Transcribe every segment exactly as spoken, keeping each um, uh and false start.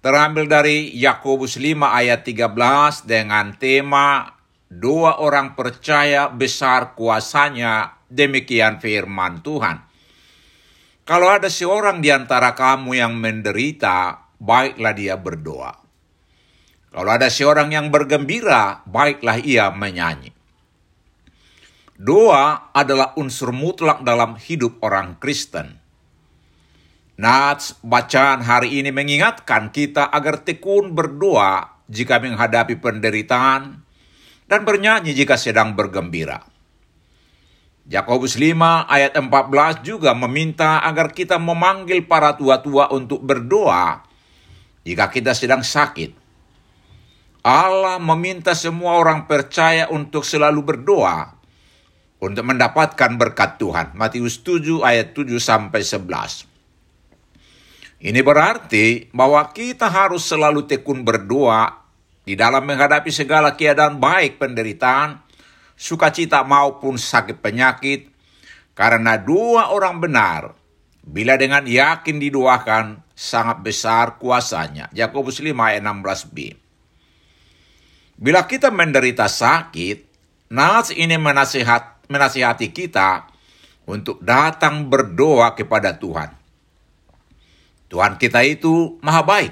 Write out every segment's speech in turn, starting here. terambil dari Yakobus lima ayat tiga belas dengan tema dua orang percaya besar kuasanya, demikian firman Tuhan. Kalau ada seorang di antara kamu yang menderita, baiklah dia berdoa. Kalau ada seorang yang bergembira, baiklah ia menyanyi. Doa adalah unsur mutlak dalam hidup orang Kristen. Nats bacaan hari ini mengingatkan kita agar tekun berdoa jika menghadapi penderitaan dan bernyanyi jika sedang bergembira. Yakobus lima ayat empat belas juga meminta agar kita memanggil para tua-tua untuk berdoa jika kita sedang sakit. Allah meminta semua orang percaya untuk selalu berdoa untuk mendapatkan berkat Tuhan. Matius tujuh ayat tujuh sampai sebelas. Ini berarti bahwa kita harus selalu tekun berdoa di dalam menghadapi segala keadaan, baik penderitaan, sukacita maupun sakit penyakit, karena dua orang benar bila dengan yakin didoakan sangat besar kuasanya. Yakobus lima ayat enam belas b. Bila kita menderita sakit, nats ini menasihat, menasihati kita untuk datang berdoa kepada Tuhan. Tuhan kita itu maha baik.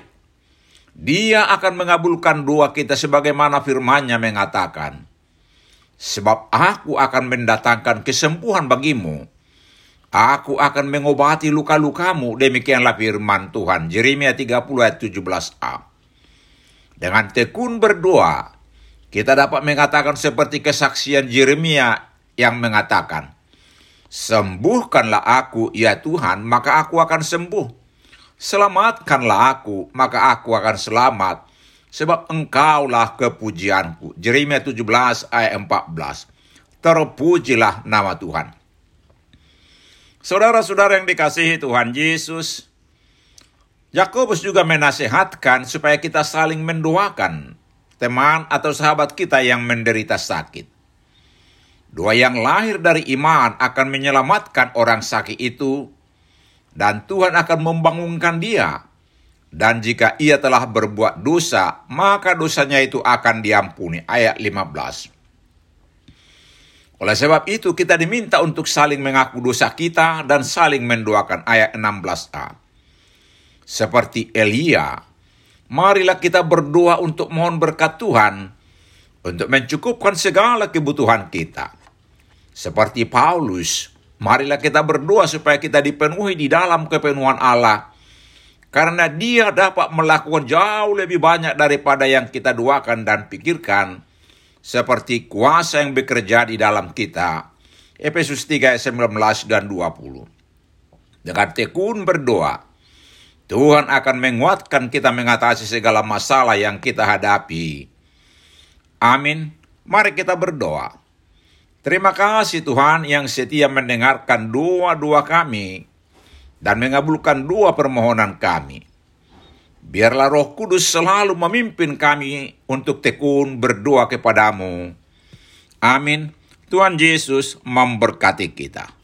Dia akan mengabulkan doa kita sebagaimana firman-Nya mengatakan, "Sebab aku akan mendatangkan kesembuhan bagimu. Aku akan mengobati luka-lukamu." Demikianlah firman Tuhan. Yeremia tiga puluh ayat tujuh belas a. Dengan tekun berdoa, kita dapat mengatakan seperti kesaksian Yeremia yang mengatakan, "Sembuhkanlah aku, ya Tuhan, maka aku akan sembuh. Selamatkanlah aku, maka aku akan selamat. sebab engkaulah kepujianku. Yeremia tujuh belas ayat empat belas. Terpujilah nama Tuhan. Saudara-saudara yang dikasihi Tuhan Yesus, Yakobus juga menasehatkan supaya kita saling mendoakan teman atau sahabat kita yang menderita sakit. Doa yang lahir dari iman akan menyelamatkan orang sakit itu, dan Tuhan akan membangunkan dia. Dan jika ia telah berbuat dosa, maka dosanya itu akan diampuni. Ayat lima belas. Oleh sebab itu kita diminta untuk saling mengaku dosa kita dan saling mendoakan. Ayat enam belas a. Seperti Elia, marilah kita berdoa untuk mohon berkat Tuhan untuk mencukupkan segala kebutuhan kita. Seperti Paulus, marilah kita berdoa supaya kita dipenuhi di dalam kepenuhan Allah, karena dia dapat melakukan jauh lebih banyak daripada yang kita doakan dan pikirkan, seperti kuasa yang bekerja di dalam kita. Efesus tiga ayat sembilan belas dan dua puluh. Dengan tekun berdoa, Tuhan akan menguatkan kita mengatasi segala masalah yang kita hadapi. Amin. Mari kita berdoa. Terima kasih Tuhan yang setia mendengarkan doa-doa kami dan mengabulkan doa permohonan kami. Biarlah Roh Kudus selalu memimpin kami untuk tekun berdoa kepadamu. Amin. Tuhan Yesus memberkati kita.